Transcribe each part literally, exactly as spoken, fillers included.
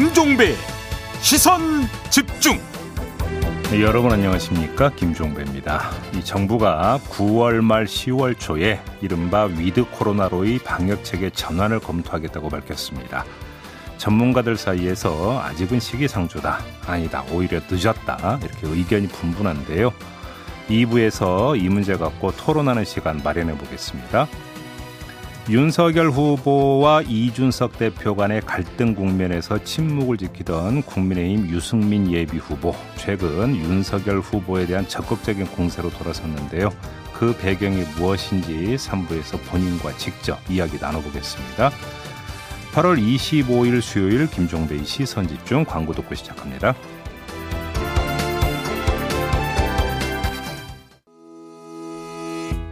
김종배 시선 집중. 네, 여러분 안녕하십니까? 김종배입니다. 이 정부가 구월 말 시월 초에 이른바 위드 코로나로의 방역체계 전환을 검토하겠다고 밝혔습니다. 전문가들 사이에서 아직은 시기상조다, 아니다, 오히려 늦었다 이렇게 의견이 분분한데요. 이 부에서 이 문제 갖고 토론하는 시간 마련해 보겠습니다. 윤석열 후보와 이준석 대표 간의 갈등 국면에서 침묵을 지키던 국민의힘 유승민 예비후보, 최근 윤석열 후보에 대한 적극적인 공세로 돌아섰는데요. 그 배경이 무엇인지 삼 부에서 본인과 직접 이야기 나눠보겠습니다. 팔월 이십오일 수요일 김종배의 시선집중, 광고 듣고 시작합니다.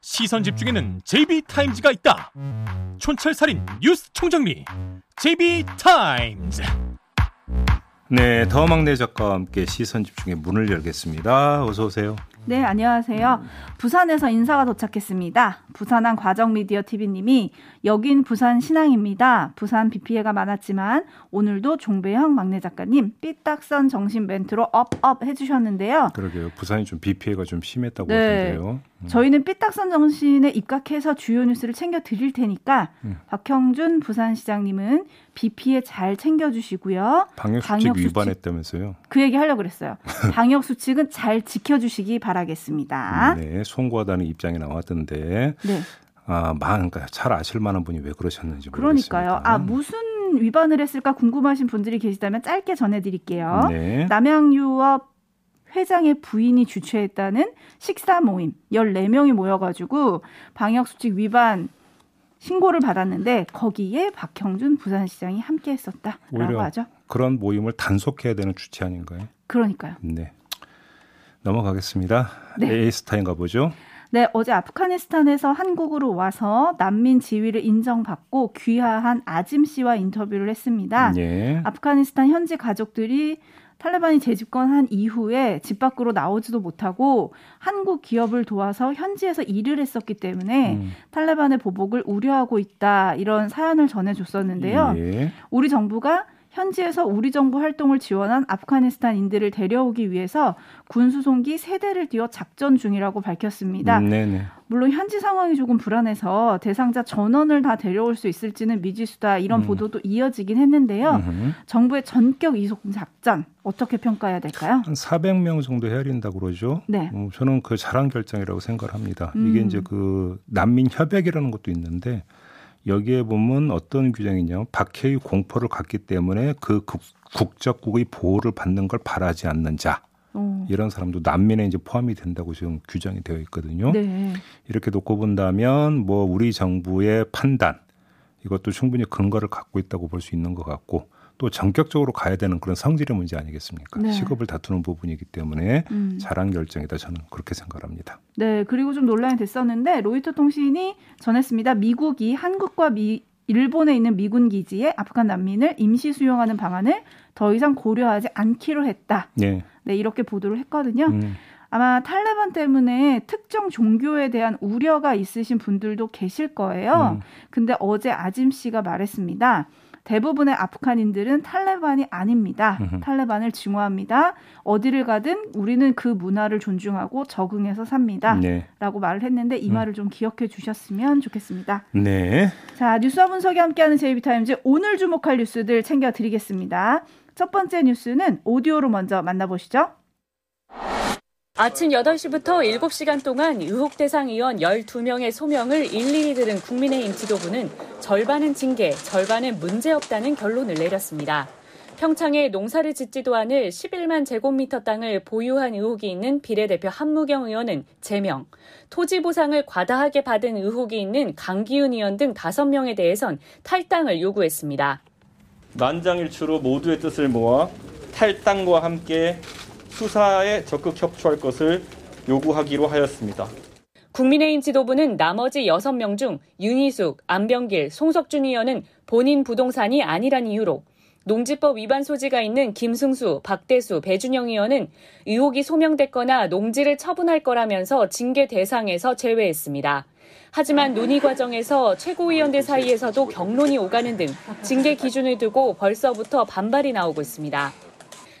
시선집중에는 제이비타임즈가 있다. 촌철살인 뉴스 총정리 제이비타임즈. 네, 더 막내 작가와 함께 시선집중의 문을 열겠습니다. 어서 오세요. 네, 안녕하세요. 부산에서 인사가 도착했습니다. 부산항 과정미디어티비님이 여긴 부산 신항입니다. 부산 비 피해가 많았지만 오늘도 종배형 막내 작가님 삐딱선 정신 멘트로 업업 해주셨는데요. 그러게요. 부산이 좀 비 피해가 좀 심했다고 네, 하던데요. 음. 저희는 삐딱선 정신에 입각해서 주요 뉴스를 챙겨드릴 테니까 음. 박형준 부산시장님은 비 피해 잘 챙겨주시고요. 방역수칙, 방역수칙 위반했다면서요. 그 얘기 하려고 그랬어요. 방역수칙은 잘 지켜주시기 바랍니다. 하겠습니다. 네, 송구하다는 입장이 나왔던데, 네, 아, 많은, 그러니까 잘 아실 만한 분이 왜 그러셨는지 모르겠습니다. 그러니까요. 아, 무슨 위반을 했을까 궁금하신 분들이 계시다면 짧게 전해드릴게요. 네. 남양유업 회장의 부인이 주최했다는 식사 모임 열네 명이 모여가지고 방역수칙 위반 신고를 받았는데 거기에 박형준 부산시장이 함께했었다라고 하죠. 그런 모임을 단속해야 되는 주체 아닌가요? 그러니까요. 네. 넘어가겠습니다. 네. 에이스타인 가보죠. 네, 어제 아프가니스탄에서 한국으로 와서 난민 지위를 인정받고 귀화한 아짐 씨와 인터뷰를 했습니다. 예. 아프가니스탄 현지 가족들이 탈레반이 재집권한 이후에 집 밖으로 나오지도 못하고 한국 기업을 도와서 현지에서 일을 했었기 때문에 음. 탈레반의 보복을 우려하고 있다, 이런 사연을 전해줬었는데요. 예. 우리 정부가 현지에서 우리 정부 활동을 지원한 아프가니스탄인들을 데려오기 위해서 군수송기 세 대를 띄워 작전 중이라고 밝혔습니다. 네네. 물론 현지 상황이 조금 불안해서 대상자 전원을 다 데려올 수 있을지는 미지수다, 이런 음. 보도도 이어지긴 했는데요. 음흠. 정부의 전격 이송 작전 어떻게 평가해야 될까요? 한 사백 명 정도 헤아린다고 그러죠. 네. 어, 저는 그 잘한 결정이라고 생각합니다. 음. 이게 이제 그 난민 협약이라는 것도 있는데, 여기에 보면 어떤 규정이냐면 박해의 공포를 갖기 때문에 그 국적국의 보호를 받는 걸 바라지 않는 자, 오, 이런 사람도 난민에 이제 포함이 된다고 지금 규정이 되어 있거든요. 네. 이렇게 놓고 본다면 뭐 우리 정부의 판단, 이것도 충분히 근거를 갖고 있다고 볼 수 있는 것 같고, 또 전격적으로 가야 되는 그런 성질의 문제 아니겠습니까? 네. 시급을 다투는 부분이기 때문에 음. 잘한 결정이다, 저는 그렇게 생각합니다. 네, 그리고 좀 논란이 됐었는데 로이터 통신이 전했습니다. 미국이 한국과 미, 일본에 있는 미군 기지에 아프간 난민을 임시 수용하는 방안을 더 이상 고려하지 않기로 했다. 네, 네, 이렇게 보도를 했거든요. 음. 아마 탈레반 때문에 특정 종교에 대한 우려가 있으신 분들도 계실 거예요. 음. 근데 어제 아짐 씨가 말했습니다. 대부분의 아프간인들은 탈레반이 아닙니다. 으흠. 탈레반을 증오합니다. 어디를 가든 우리는 그 문화를 존중하고 적응해서 삽니다. 네, 라고 말을 했는데 이 음. 말을 좀 기억해 주셨으면 좋겠습니다. 네. 자, 뉴스와 분석이 함께하는 제이비타임즈, 오늘 주목할 뉴스들 챙겨드리겠습니다. 첫 번째 뉴스는 오디오로 먼저 만나보시죠. 아침 여덟 시부터 일곱 시간 동안 유혹 대상 의원 열두 명의 소명을 일일이 들은 국민의힘 지도부는 절반은 징계, 절반은 문제없다는 결론을 내렸습니다. 평창에 농사를 짓지도 않을 십일만 제곱미터 땅을 보유한 의혹이 있는 비례대표 한무경 의원은 제명, 토지 보상을 과다하게 받은 의혹이 있는 강기훈 의원 등 다섯 명에 대해선 탈당을 요구했습니다. 만장일치로 모두의 뜻을 모아 탈당과 함께 수사에 적극 협조할 것을 요구하기로 하였습니다. 국민의힘 지도부는 나머지 여섯 명 중 윤희숙, 안병길, 송석준 의원은 본인 부동산이 아니란 이유로 농지법 위반 소지가 있는 김승수, 박대수, 배준영 의원은 의혹이 소명됐거나 농지를 처분할 거라면서 징계 대상에서 제외했습니다. 하지만 논의 과정에서 최고위원들 사이에서도 격론이 오가는 등 징계 기준을 두고 벌써부터 반발이 나오고 있습니다.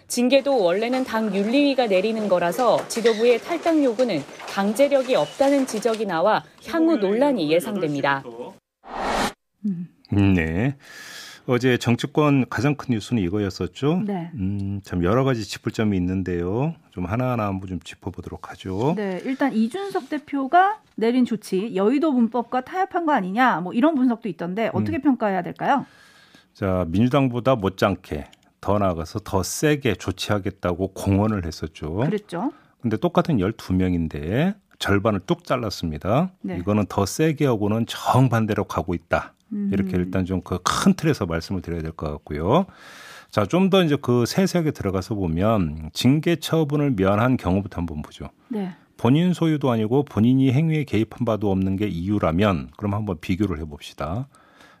징계도 원래는 당 윤리위가 내리는 거라서 지도부의 탈당 요구는 강제력이 없다는 지적이 나와 향후 논란이 예상됩니다. 네. 어제 정치권 가장 큰 뉴스는 이거였었죠. 네. 음, 참 여러 가지 짚을 점이 있는데요. 좀 하나하나 한번 좀 짚어보도록 하죠. 네, 일단 이준석 대표가 내린 조치, 여의도 문법과 타협한 거 아니냐, 뭐 이런 분석도 있던데 어떻게 음. 평가해야 될까요? 자, 민주당보다 못지않게 더 나아가서 더 세게 조치하겠다고 공언을 했었죠. 그랬죠. 근데 똑같은 열두 명인데 절반을 뚝 잘랐습니다. 네. 이거는 더 세게 하고는 정반대로 가고 있다. 이렇게 일단 좀 그 큰 틀에서 말씀을 드려야 될 것 같고요. 자, 좀 더 이제 그 세세하게 들어가서 보면 징계 처분을 면한 경우부터 한번 보죠. 네. 본인 소유도 아니고 본인이 행위에 개입한 바도 없는 게 이유라면 그럼 한번 비교를 해봅시다.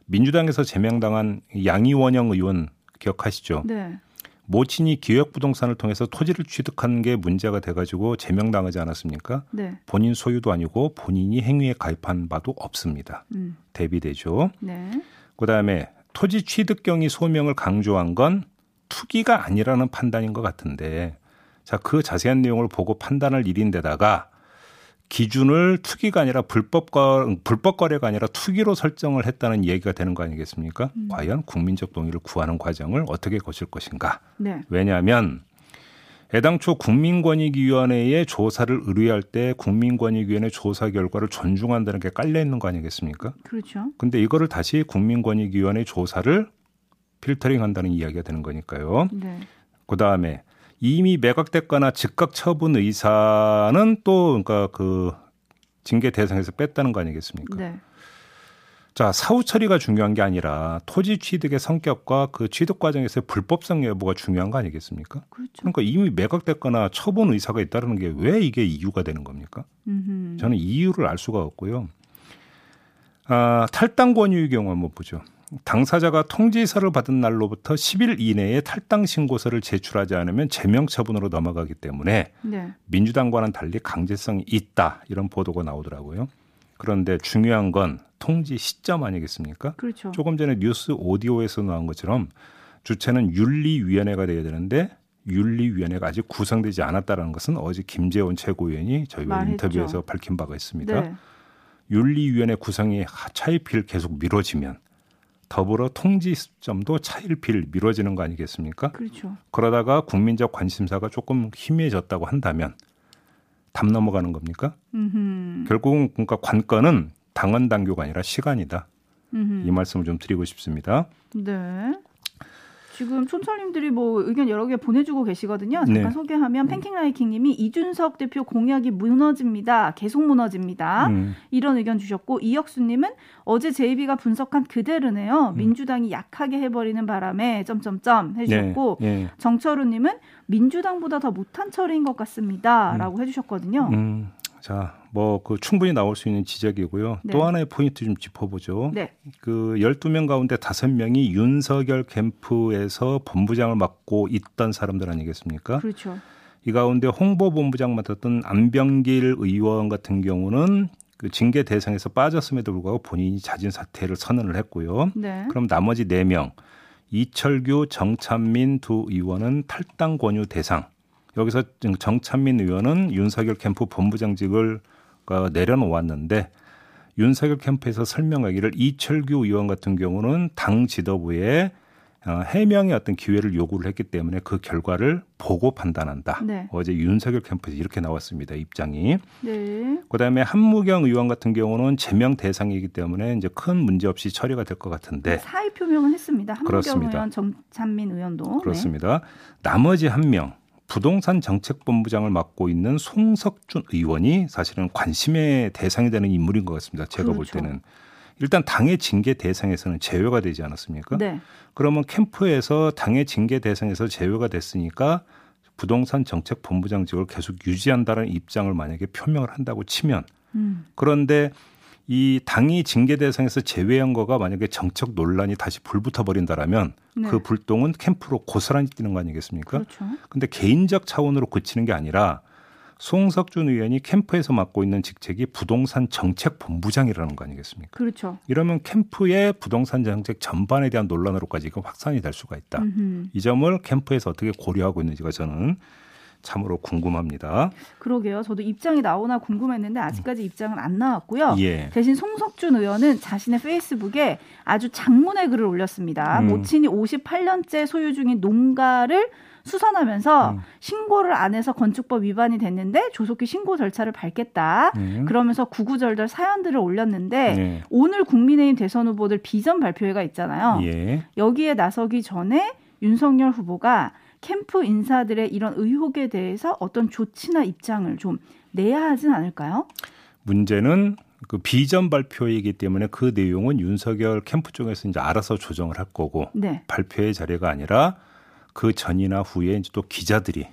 민주당에서 제명당한 양이원 의원 기억하시죠? 네. 모친이 기획부동산을 통해서 토지를 취득한 게 문제가 돼가지고 제명당하지 않았습니까? 네. 본인 소유도 아니고 본인이 행위에 가입한 바도 없습니다. 음. 대비되죠. 네. 그다음에 토지 취득 경위 소명을 강조한 건 투기가 아니라는 판단인 것 같은데 자, 그 자세한 내용을 보고 판단할 일인데다가 기준을 투기가 아니라 불법, 거, 불법 거래가 아니라 투기로 설정을 했다는 얘기가 되는 거 아니겠습니까? 음. 과연 국민적 동의를 구하는 과정을 어떻게 거칠 것인가? 네. 왜냐하면 애당초 국민권익위원회의 조사를 의뢰할 때 국민권익위원회 조사 결과를 존중한다는 게 깔려 있는 거 아니겠습니까? 그렇죠. 근데 이거를 다시 국민권익위원회 조사를 필터링한다는 이야기가 되는 거니까요. 네. 그다음에 이미 매각됐거나 즉각 처분 의사는 또 그러니까 그 징계 대상에서 뺐다는 거 아니겠습니까? 네. 자, 사후 처리가 중요한 게 아니라 토지 취득의 성격과 그 취득 과정에서의 불법성 여부가 중요한 거 아니겠습니까? 그렇죠. 그러니까 이미 매각됐거나 처분 의사가 있다는 게 왜 이게 이유가 되는 겁니까? 음흠. 저는 이유를 알 수가 없고요. 아, 탈당 권유의 경우 한번 보죠. 당사자가 통지서를 받은 날로부터 십 일 이내에 탈당 신고서를 제출하지 않으면 제명 처분으로 넘어가기 때문에 네. 민주당과는 달리 강제성이 있다. 이런 보도가 나오더라고요. 그런데 중요한 건 통지 시점 아니겠습니까? 그렇죠. 조금 전에 뉴스 오디오에서 나온 것처럼 주체는 윤리위원회가 되어야 되는데 윤리위원회가 아직 구성되지 않았다는 것은 어제 김재원 최고위원이 저희와 말했죠. 인터뷰에서 밝힌 바가 있습니다. 네. 윤리위원회 구성이 차일피일 계속 미뤄지면 더불어 통지 시점도 차일피일 미뤄지는 거 아니겠습니까? 그렇죠. 그러다가 국민적 관심사가 조금 희미해졌다고 한다면 담 넘어가는 겁니까? 음흠. 결국은 그러니까 관건은 당헌 당규가 아니라 시간이다. 음흠. 이 말씀을 좀 드리고 싶습니다. 네. 지금 촌철님들이 뭐 의견 여러 개 보내주고 계시거든요. 잠깐 네. 소개하면 팬킹라이킹님이 이준석 대표 공약이 무너집니다. 계속 무너집니다. 음. 이런 의견 주셨고 이혁수님은 어제 제이비가 분석한 그대로네요. 음. 민주당이 약하게 해버리는 바람에 점점점 해주셨고 네. 네. 정철우님은 민주당보다 더 못한 처리인 것 같습니다. 음. 라고 해주셨거든요. 음. 자, 뭐 그 충분히 나올 수 있는 지적이고요. 네. 또 하나의 포인트 좀 짚어보죠. 네. 그 열두 명 가운데 다섯 명이 윤석열 캠프에서 본부장을 맡고 있던 사람들 아니겠습니까? 그렇죠. 이 가운데 홍보본부장 맡았던 안병길 의원 같은 경우는 그 징계 대상에서 빠졌음에도 불구하고 본인이 자진 사퇴를 선언을 했고요. 네. 그럼 나머지 네 명, 이철규, 정찬민 두 의원은 탈당 권유 대상. 여기서 정찬민 의원은 윤석열 캠프 본부장직을 내려놓았는데 윤석열 캠프에서 설명하기를 이철규 의원 같은 경우는 당 지도부에 해명의 어떤 기회를 요구를 했기 때문에 그 결과를 보고 판단한다. 네. 어제 윤석열 캠프에서 이렇게 나왔습니다. 입장이. 네. 그다음에 한무경 의원 같은 경우는 제명 대상이기 때문에 이제 큰 문제 없이 처리가 될 것 같은데. 사의 표명은 했습니다. 한무경 그렇습니다. 의원, 정찬민 의원도. 그렇습니다. 네. 나머지 한 명. 부동산 정책본부장을 맡고 있는 송석준 의원이 사실은 관심의 대상이 되는 인물인 것 같습니다. 제가 그렇죠. 볼 때는. 일단 당의 징계 대상에서는 제외가 되지 않았습니까? 네. 그러면 캠프에서 당의 징계 대상에서 제외가 됐으니까 부동산 정책 본부장직을 계속 유지한다는 입장을 만약에 표명을 한다고 치면 음. 그런데 이 당이 징계 대상에서 제외한 거가 만약에 정책 논란이 다시 불붙어 버린다라면 네. 그 불똥은 캠프로 고스란히 뛰는 거 아니겠습니까? 그런데 그렇죠. 개인적 차원으로 그치는 게 아니라 송석준 의원이 캠프에서 맡고 있는 직책이 부동산 정책 본부장이라는 거 아니겠습니까? 그렇죠. 이러면 캠프의 부동산 정책 전반에 대한 논란으로까지 이건 확산이 될 수가 있다. 음흠. 이 점을 캠프에서 어떻게 고려하고 있는지가 저는 참으로 궁금합니다. 그러게요. 저도 입장이 나오나 궁금했는데 아직까지 음. 입장은 안 나왔고요. 예. 대신 송석준 의원은 자신의 페이스북에 아주 장문의 글을 올렸습니다. 음. 모친이 오십팔 년째 소유 중인 농가를 수선하면서 음. 신고를 안 해서 건축법 위반이 됐는데 조속히 신고 절차를 밟겠다. 음. 그러면서 구구절절 사연들을 올렸는데 네. 오늘 국민의힘 대선 후보들 비전 발표회가 있잖아요. 예. 여기에 나서기 전에 윤석열 후보가 캠프 인사들의 이런 의혹에 대해서 어떤 조치나 입장을 좀 내야 하진 않을까요? 문제는 그 비전 발표이기 때문에 그 내용은 윤석열 캠프 쪽에서 이제 알아서 조정을 할 거고 네. 발표의 자리가 아니라 그 전이나 후에 이제 또 기자들이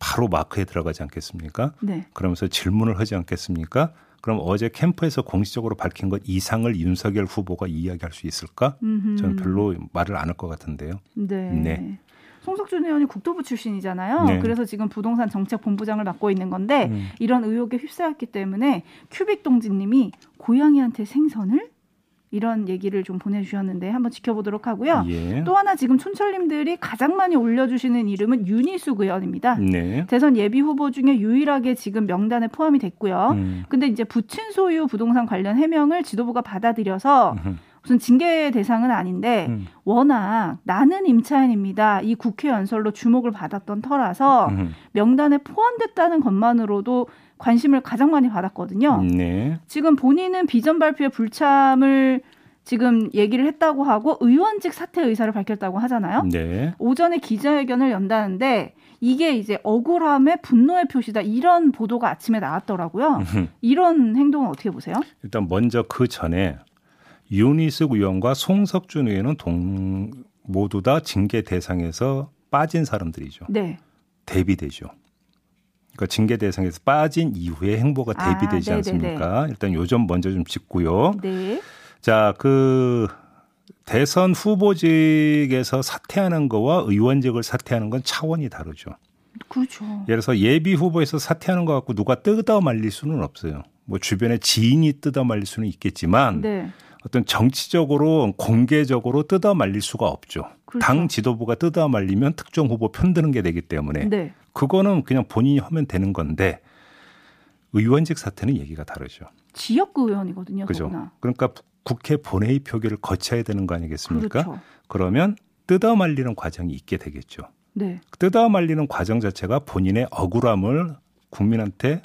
바로 마크에 들어가지 않겠습니까? 네. 그러면서 질문을 하지 않겠습니까? 그럼 어제 캠프에서 공식적으로 밝힌 것 이상을 윤석열 후보가 이야기할 수 있을까? 음흠. 저는 별로 말을 안 할 것 같은데요. 네. 네. 송석준 의원이 국토부 출신이잖아요. 네. 그래서 지금 부동산 정책 본부장을 맡고 있는 건데 음. 이런 의혹에 휩싸였기 때문에 큐빅 동지님이 고양이한테 생선을? 이런 얘기를 좀 보내주셨는데 한번 지켜보도록 하고요. 예. 또 하나 지금 촌철님들이 가장 많이 올려주시는 이름은 윤희숙 의원입니다. 네. 대선 예비 후보 중에 유일하게 지금 명단에 포함이 됐고요. 음. 근데 이제 부친 소유 부동산 관련 해명을 지도부가 받아들여서 음. 무슨 징계 대상은 아닌데 음. 워낙 나는 임차인입니다. 이 국회 연설로 주목을 받았던 터라서 음. 명단에 포함됐다는 것만으로도 관심을 가장 많이 받았거든요. 네. 지금 본인은 비전 발표에 불참을 지금 얘기를 했다고 하고 의원직 사퇴 의사를 밝혔다고 하잖아요. 네. 오전에 기자회견을 연다는데 이게 이제 억울함의 분노의 표시다. 이런 보도가 아침에 나왔더라고요. 이런 행동은 어떻게 보세요? 일단 먼저 그 전에 윤희숙 의원과 송석준 의원은 동, 모두 다 징계 대상에서 빠진 사람들이죠. 네. 대비되죠. 그러니까 징계 대상에서 빠진 이후에 행보가 대비되지 아, 않습니까? 일단 요 점 먼저 좀 짚고요. 네. 자, 그 대선 후보직에서 사퇴하는 거와 의원직을 사퇴하는 건 차원이 다르죠. 그렇죠. 예를 들어서 예비 후보에서 사퇴하는 거 갖고 누가 뜯어 말릴 수는 없어요. 뭐 주변에 지인이 뜯어 말릴 수는 있겠지만 네. 어떤 정치적으로 공개적으로 뜯어 말릴 수가 없죠. 그렇죠. 당 지도부가 뜯어 말리면 특정 후보 편드는 게 되기 때문에 네. 그거는 그냥 본인이 하면 되는 건데 의원직 사태는 얘기가 다르죠. 지역구 의원이거든요. 그죠. 그러니까 국회 본회의 표결을 거쳐야 되는 거 아니겠습니까? 그렇죠. 그러면 뜯어 말리는 과정이 있게 되겠죠. 네. 뜯어 말리는 과정 자체가 본인의 억울함을 국민한테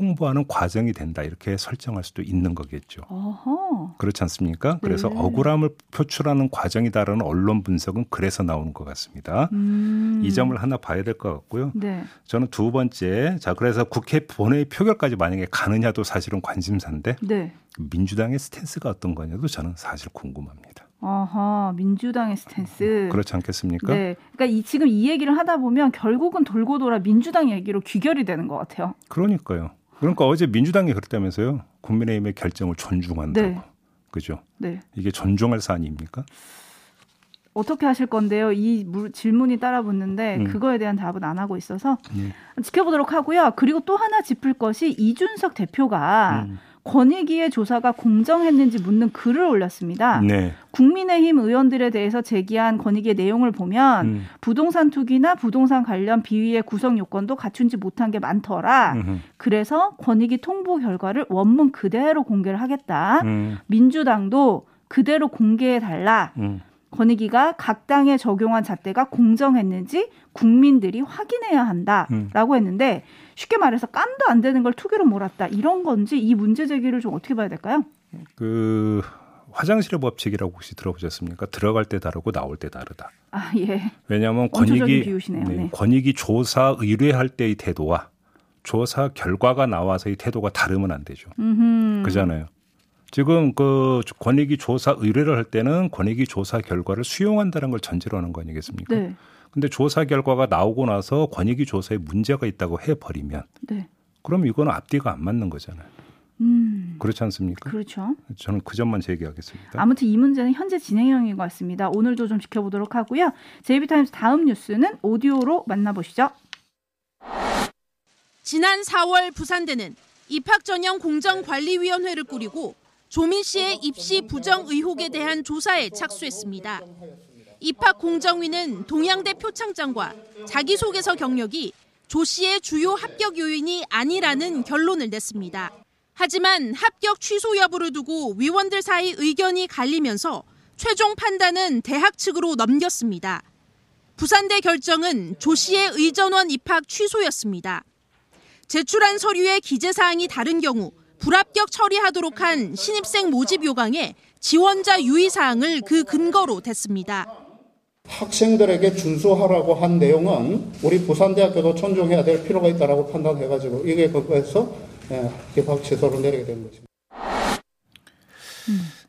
홍보하는 과정이 된다 이렇게 설정할 수도 있는 거겠죠. 어허. 그렇지 않습니까? 그래서 네. 억울함을 표출하는 과정이다라는 언론 분석은 그래서 나오는 것 같습니다. 음. 이 점을 하나 봐야 될 것 같고요. 네. 저는 두 번째, 자 그래서 국회 본회의 표결까지 만약에 가느냐도 사실은 관심사인데 네. 민주당의 스탠스가 어떤 거냐도 저는 사실 궁금합니다. 아하, 민주당의 스탠스. 그렇지 않겠습니까? 네, 그러니까 이, 지금 이 얘기를 하다 보면 결국은 돌고 돌아 민주당 얘기로 귀결이 되는 것 같아요. 그러니까요. 그러니까 어제 민주당이 그랬다면서요. 국민의힘의 결정을 존중한다고. 네. 그죠? 네. 이게 존중할 사안입니까? 어떻게 하실 건데요? 이 물, 질문이 따라붙는데 음. 그거에 대한 답은 안 하고 있어서 네. 지켜보도록 하고요. 그리고 또 하나 짚을 것이 이준석 대표가 음. 권익위의 조사가 공정했는지 묻는 글을 올렸습니다. 네. 국민의힘 의원들에 대해서 제기한 권익위의 내용을 보면 음. 부동산 투기나 부동산 관련 비위의 구성 요건도 갖춘지 못한 게 많더라. 음흠. 그래서 권익위 통보 결과를 원문 그대로 공개를 하겠다. 음. 민주당도 그대로 공개해달라. 음. 권익위가 각 당에 적용한 잣대가 공정했는지 국민들이 확인해야 한다라고 음. 했는데 쉽게 말해서 깜도 안 되는 걸 투기로 몰았다. 이런 건지 이 문제 제기를 좀 어떻게 봐야 될까요? 그 화장실의 법칙이라고 혹시 들어보셨습니까? 들어갈 때 다르고 나올 때 다르다. 아, 예. 왜냐하면 권익위, 비유시네요. 네, 네. 권익위 조사 의뢰할 때의 태도와 조사 결과가 나와서의 태도가 다르면 안 되죠. 음흠. 그잖아요. 지금 그 권익위 조사 의뢰를 할 때는 권익위 조사 결과를 수용한다는 걸 전제로 하는 거 아니겠습니까? 네. 근데 조사 결과가 나오고 나서 권익위 조사에 문제가 있다고 해버리면 네. 그럼 이건 앞뒤가 안 맞는 거잖아요. 음. 그렇지 않습니까? 그렇죠. 저는 그 점만 제기하겠습니다. 아무튼 이 문제는 현재 진행형인 것 같습니다. 오늘도 좀 지켜보도록 하고요. 제이비타임스 다음 뉴스는 오디오로 만나보시죠. 지난 사월 부산대는 입학 전형 공정관리위원회를 꾸리고 조민 씨의 입시 부정 의혹에 대한 조사에 착수했습니다. 입학 공정위는 동양대 표창장과 자기소개서 경력이 조 씨의 주요 합격 요인이 아니라는 결론을 냈습니다. 하지만 합격 취소 여부를 두고 위원들 사이 의견이 갈리면서 최종 판단은 대학 측으로 넘겼습니다. 부산대 결정은 조 씨의 의전원 입학 취소였습니다. 제출한 서류에 기재사항이 다른 경우 불합격 처리하도록 한 신입생 모집 요강에 지원자 유의사항을 그 근거로 댔습니다. 학생들에게 준수하라고 한 내용은 우리 부산대학교도 존중해야 될 필요가 있다고 판단해가지고 이게 그거에서 입학 취소로 내리게 된 것입니다.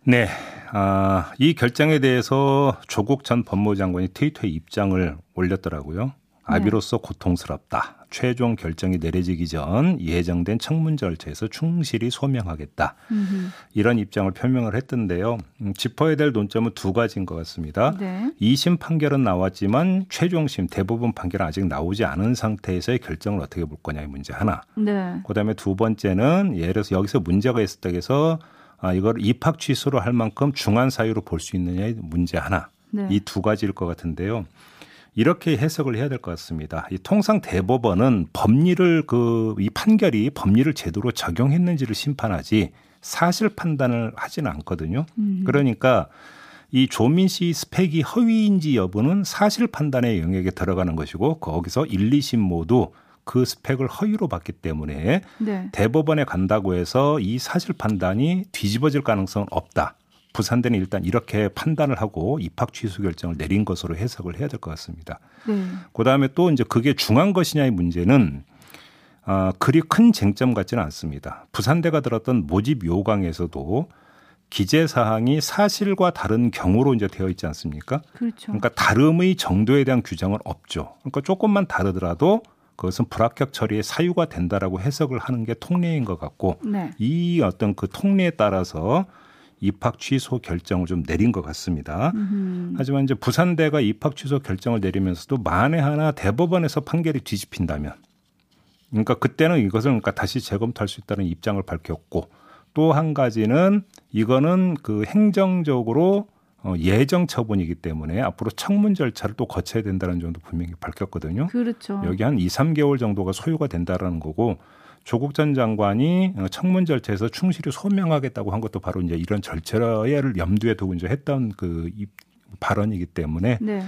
네, 아, 이 결정에 대해서 조국 전 법무부 장관이 트위터에 입장을 올렸더라고요. 아비로서 고통스럽다. 최종 결정이 내려지기 전 예정된 청문 절차에서 충실히 소명하겠다. 음흠. 이런 입장을 표명을 했던데요. 음, 짚어야 될 논점은 두 가지인 것 같습니다. 네. 이심 판결은 나왔지만 최종심 대부분 판결은 아직 나오지 않은 상태에서의 결정을 어떻게 볼 거냐의 문제 하나. 네. 그다음에 두 번째는 예를 들어서 여기서 문제가 있었다고 해서 아, 이걸 입학 취소로 할 만큼 중한 사유로 볼 수 있느냐의 문제 하나. 네. 이 두 가지일 것 같은데요. 이렇게 해석을 해야 될 것 같습니다. 이 통상 대법원은 법리를 그 이 판결이 법리를 제대로 적용했는지를 심판하지 사실 판단을 하지는 않거든요. 음. 그러니까 이 조민 씨 스펙이 허위인지 여부는 사실 판단의 영역에 들어가는 것이고 거기서 일, 이심 모두 그 스펙을 허위로 봤기 때문에 네. 대법원에 간다고 해서 이 사실 판단이 뒤집어질 가능성은 없다. 부산대는 일단 이렇게 판단을 하고 입학 취소 결정을 내린 것으로 해석을 해야 될 것 같습니다. 네. 그다음에 또 이제 그게 중한 것이냐의 문제는 아, 그리 큰 쟁점 같지는 않습니다. 부산대가 들었던 모집 요강에서도 기재 사항이 사실과 다른 경우로 이제 되어 있지 않습니까? 그렇죠. 그러니까 다름의 정도에 대한 규정은 없죠. 그러니까 조금만 다르더라도 그것은 불합격 처리의 사유가 된다라고 해석을 하는 게 통례인 것 같고 네. 이 어떤 그 통례에 따라서 입학 취소 결정을 좀 내린 것 같습니다. 음흠. 하지만 이제 부산대가 입학 취소 결정을 내리면서도 만에 하나 대법원에서 판결이 뒤집힌다면, 그러니까 그때는 이것을 그러니까 다시 재검토할 수 있다는 입장을 밝혔고 또 한 가지는 이거는 그 행정적으로 예정 처분이기 때문에 앞으로 청문 절차를 또 거쳐야 된다는 점도 분명히 밝혔거든요. 그렇죠. 여기 한 이삼 개월 정도가 소요가 된다라는 거고. 조국 전 장관이 청문 절차에서 충실히 소명하겠다고 한 것도 바로 이제 이런 절차를 염두에 두고 이제 했던 그 발언이기 때문에 네.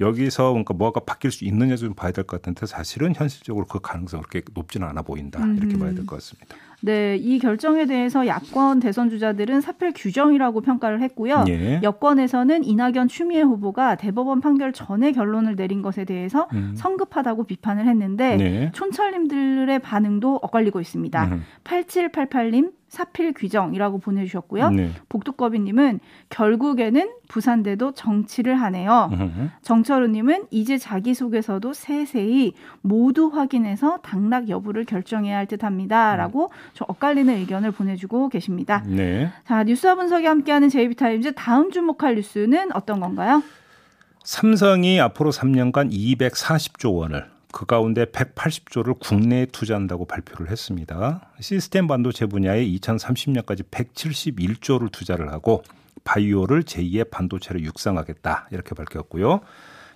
여기서 그러니까 뭐가 바뀔 수 있느냐 좀 봐야 될 것 같은데 사실은 현실적으로 그 가능성이 그렇게 높지는 않아 보인다. 음. 이렇게 봐야 될 것 같습니다. 네, 이 결정에 대해서 야권 대선 주자들은 사필 규정이라고 평가를 했고요. 예. 여권에서는 이낙연, 추미애 후보가 대법원 판결 전에 결론을 내린 것에 대해서 음. 성급하다고 비판을 했는데 네. 촌철님들의 반응도 엇갈리고 있습니다. 음. 팔칠팔팔 님 사필 규정이라고 보내주셨고요. 네. 복두꺼비님은 결국에는 부산대도 정치를 하네요. 음. 정철우님은 이제 자기소개서도 세세히 모두 확인해서 당락 여부를 결정해야 할 듯합니다. 라고 음. 저 엇갈리는 의견을 보내주고 계십니다. 네. 자, 뉴스와 분석이 함께하는 제이비타임즈 다음 주목할 뉴스는 어떤 건가요? 삼성이 앞으로 삼 년간 이백사십조 원을 그 가운데 백팔십조를 국내에 투자한다고 발표를 했습니다. 시스템 반도체 분야에 이천삼십년까지 백칠십일조를 투자를 하고 바이오를 제이의 반도체로 육성하겠다 이렇게 밝혔고요.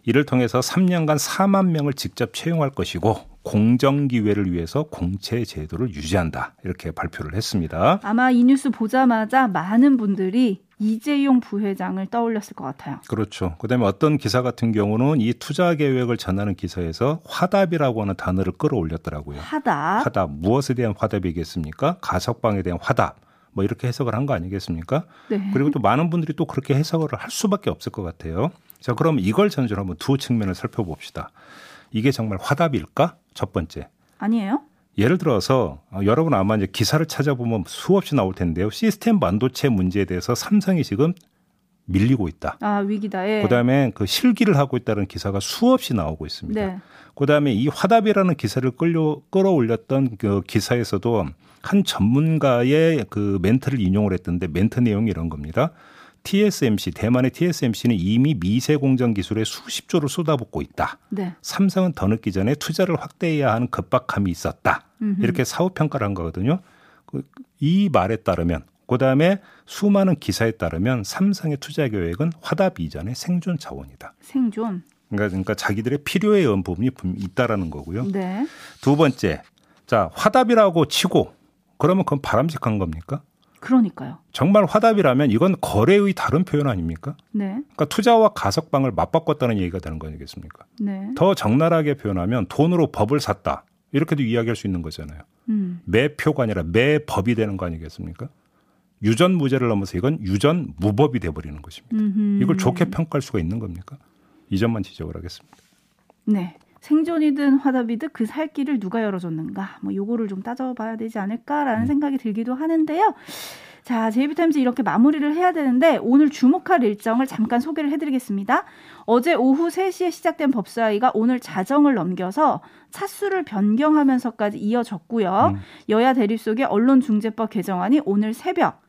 이를 통해서 삼 년간 사만 명을 직접 채용할 것이고 공정기회를 위해서 공채 제도를 유지한다 이렇게 발표를 했습니다. 아마 이 뉴스 보자마자 많은 분들이 이재용 부회장을 떠올렸을 것 같아요. 그렇죠. 그다음에 어떤 기사 같은 경우는 이 투자 계획을 전하는 기사에서 화답이라고 하는 단어를 끌어올렸더라고요. 화답. 화답. 무엇에 대한 화답이겠습니까? 가석방에 대한 화답. 뭐 이렇게 해석을 한 거 아니겠습니까? 네. 그리고 또 많은 분들이 또 그렇게 해석을 할 수밖에 없을 것 같아요. 자, 그럼 이걸 전제로 한번 두 측면을 살펴봅시다. 이게 정말 화답일까? 첫 번째. 아니에요. 예를 들어서 어, 여러분 아마 이제 기사를 찾아보면 수없이 나올 텐데요. 시스템 반도체 문제에 대해서 삼성이 지금 밀리고 있다. 아, 위기다. 예. 그다음에 그 실기를 하고 있다는 기사가 수없이 나오고 있습니다. 네. 그다음에 이 화답이라는 기사를 끌려, 끌어올렸던 그 기사에서도 한 전문가의 그 멘트를 인용을 했던데 멘트 내용이 이런 겁니다. 티에스엠씨, 대만의 티에스엠씨는 이미 미세 공정 기술에 수십조를 쏟아붓고 있다. 네. 삼성은 더 늦기 전에 투자를 확대해야 하는 급박함이 있었다. 음흠. 이렇게 사후 평가를 한 거거든요. 이 말에 따르면, 그다음에 수많은 기사에 따르면 삼성의 투자 계획은 화답 이전의 생존 자원이다. 생존. 그러니까, 그러니까 자기들의 필요에 의한 부분이 있다라는 거고요. 네. 두 번째, 자 화답이라고 치고 그러면 그건 바람직한 겁니까? 그러니까요. 정말 화답이라면 이건 거래의 다른 표현 아닙니까? 네. 그러니까 투자와 가석방을 맞바꿨다는 얘기가 되는 거 아니겠습니까? 네. 더 적나라하게 표현하면 돈으로 법을 샀다. 이렇게도 이야기할 수 있는 거잖아요. 음. 매표가 아니라 매법이 되는 거 아니겠습니까? 유전무죄를 넘어서 이건 유전무법이 돼버리는 것입니다. 음흠. 이걸 좋게 평가할 수가 있는 겁니까? 이 점만 지적을 하겠습니다. 네. 생존이든 화답이든 그 살 길을 누가 열어줬는가, 뭐 요거를 좀 따져봐야 되지 않을까라는 음. 생각이 들기도 하는데요. 자, 제이비타임즈 이렇게 마무리를 해야 되는데 오늘 주목할 일정을 잠깐 소개를 해드리겠습니다. 어제 오후 세 시에 시작된 법사위가 오늘 자정을 넘겨서 차수를 변경하면서까지 이어졌고요. 음. 여야 대립 속에 언론중재법 개정안이 오늘 새벽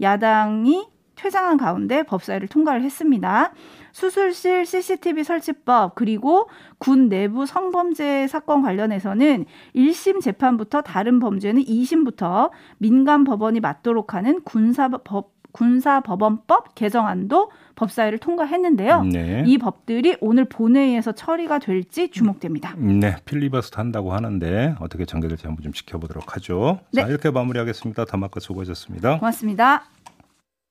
야당이 퇴장한 가운데 법사위를 통과를 했습니다. 수술실 씨씨티비 설치법 그리고 군 내부 성범죄 사건 관련해서는 일 심 재판부터 다른 범죄는 이 심부터 민간 법원이 맡도록 하는 군사법, 군사법원법 개정안도 법사위를 통과했는데요. 네. 이 법들이 오늘 본회의에서 처리가 될지 주목됩니다. 네, 필리버스터 한다고 하는데 어떻게 전개될지 한번 좀 지켜보도록 하죠. 네. 자, 이렇게 마무리하겠습니다. 담화가 수고하셨습니다. 고맙습니다.